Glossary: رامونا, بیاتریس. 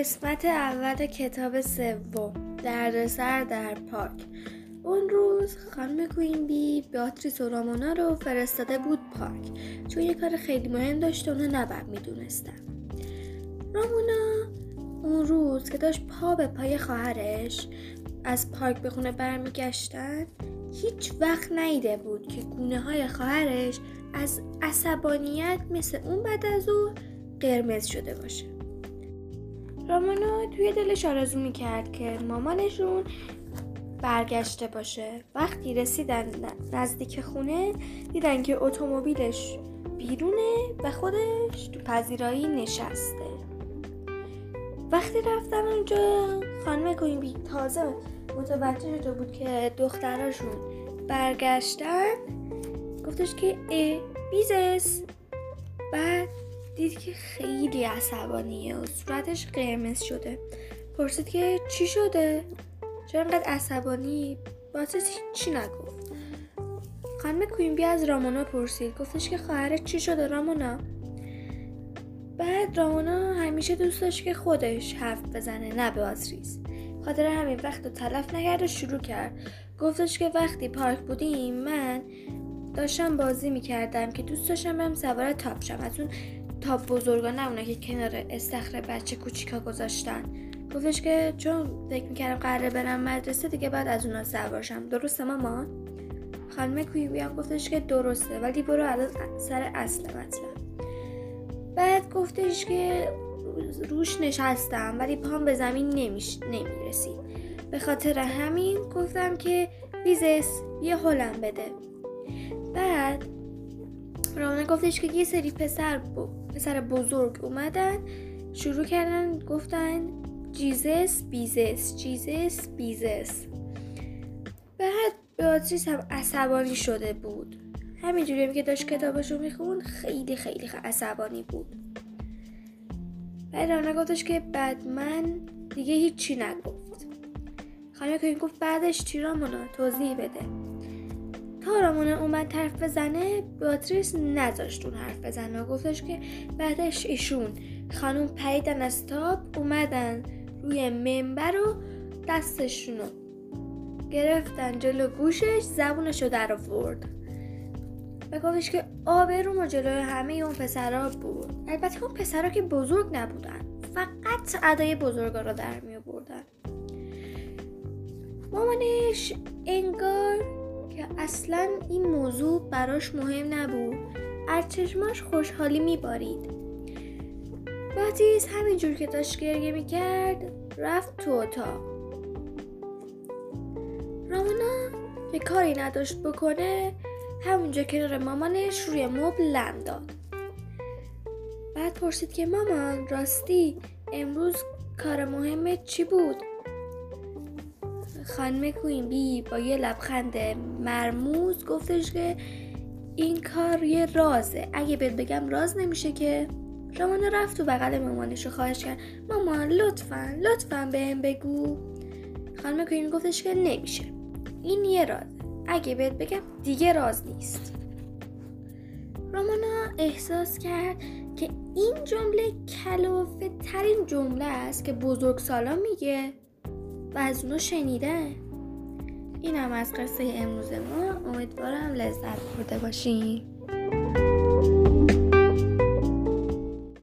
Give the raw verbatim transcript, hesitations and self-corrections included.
قسمت اول کتاب سوم، دردسر در پارک. اون روز خانم کوئینبی بیاتریس و رامونا رو فرستاده بود پارک، چون یه کار خیلی مهم داشت و اونا نباید میدونستن. رامونا اون روز که داشت پا به پای خواهرش از پارک به خونه برمیگشتن، هیچ وقت ندیده بود که گونه های خواهرش از عصبانیت مثل اون بعد از اون قرمز شده باشه. رامونا توی دلش آرزو میکرد که مامانشون برگشته باشه. وقتی رسیدن نزدیک خونه، دیدن که اتومبیلش بیرونه و خودش تو پذیرایی نشسته. وقتی رفتن اونجا، خانم کوئینبی تازه متوجه شده بود که دختراشون برگشتن. گفتش که ای بیزس، بعد دید که خیلی عصبانیه و صورتش قرمز شده. پرسید که چی شده؟ چرا انقدر عصبانی؟ باتریس چی نگفت. خانم کوئینبی از رامونا پرسید، گفتش که خواهرت چی شده رامونا؟ بعد رامونا همیشه دوست داشت که خودش حرف بزنه، نه باتریس. خاطر همین وقت رو تلف نکرد و شروع کرد. گفتش که وقتی پارک بودیم من داشتم بازی میکردم که دوست داشتم برم سوار تاپ شم، از اون تاپ بزرگانه، اونا که کنار استخر بچه کوچیکا گذاشتن. گفتش که چون فکر میکردم قراره برم مدرسه دیگه بعد از اونا سوار شم، درسته مامان؟ خانم کوئینبی هم گفتش که درسته، ولی برو الان سر اصل مطلب. بعد گفتش که روش نشستم ولی پام به زمین نمیش... نمیرسید. به خاطر همین گفتم که بیزس یه هلم بده. بعد رامونا گفتش که یه سری پسر ب... پسر بزرگ اومدن، شروع کردن گفتن جیزس بیزس جیزس بیزس. بعد بیاتریس هم عصبانی شده بود، همینجوری که داشت کتابشو میخوند خیلی خیلی عصبانی بود. بعد رامونا گفتش که بعد من دیگه هیچی نگفت. خانم کوئینبی گفت بعدش چی رامونا؟ توضیح بده. تا رامونا اومد حرف بزنه، بیاتریس نذاشت اون حرف بزنه و گفتش که بعدش ایشون خانم پریدن از تاب، اومدن روی منبر و دستشونو گرفتن جلو گوشش، زبونشو در آورد و گفتش که آبرومو جلوی همه اون پسرها بود. البته اون پسرها که بزرگ نبودن، فقط ادای بزرگا رو در می آوردن. مامانش انگار که اصلا این موضوع براش مهم نبود، از چشماش خوشحالی می بارید. بیاتریس همینجور که داشت گریه می کرد رفت تو اتاق. رامونا که کاری نداشت بکنه، همونجا کنار مامانش روی مبل لم داد. بعد پرسید که مامان راستی امروز کار مهمت چی بود؟ خانم کوئینبی با یه لبخند مرموز گفتش که این کار یه رازه، اگه بهت بگم راز نمیشه که. رامونا رفت و بغل مامانش رو خواهش کرد مامان لطفاً لطفاً بهم بگو. خانم کوئینبی گفتش که نمیشه، این یه راز، اگه بهت بگم دیگه راز نیست. رامونا احساس کرد که این جمله کلافه ترین جمله است که بزرگ سالا میگه و از اونو شنیده. اینم از قصه امروز ما، امیدوارم لذت برده باشین.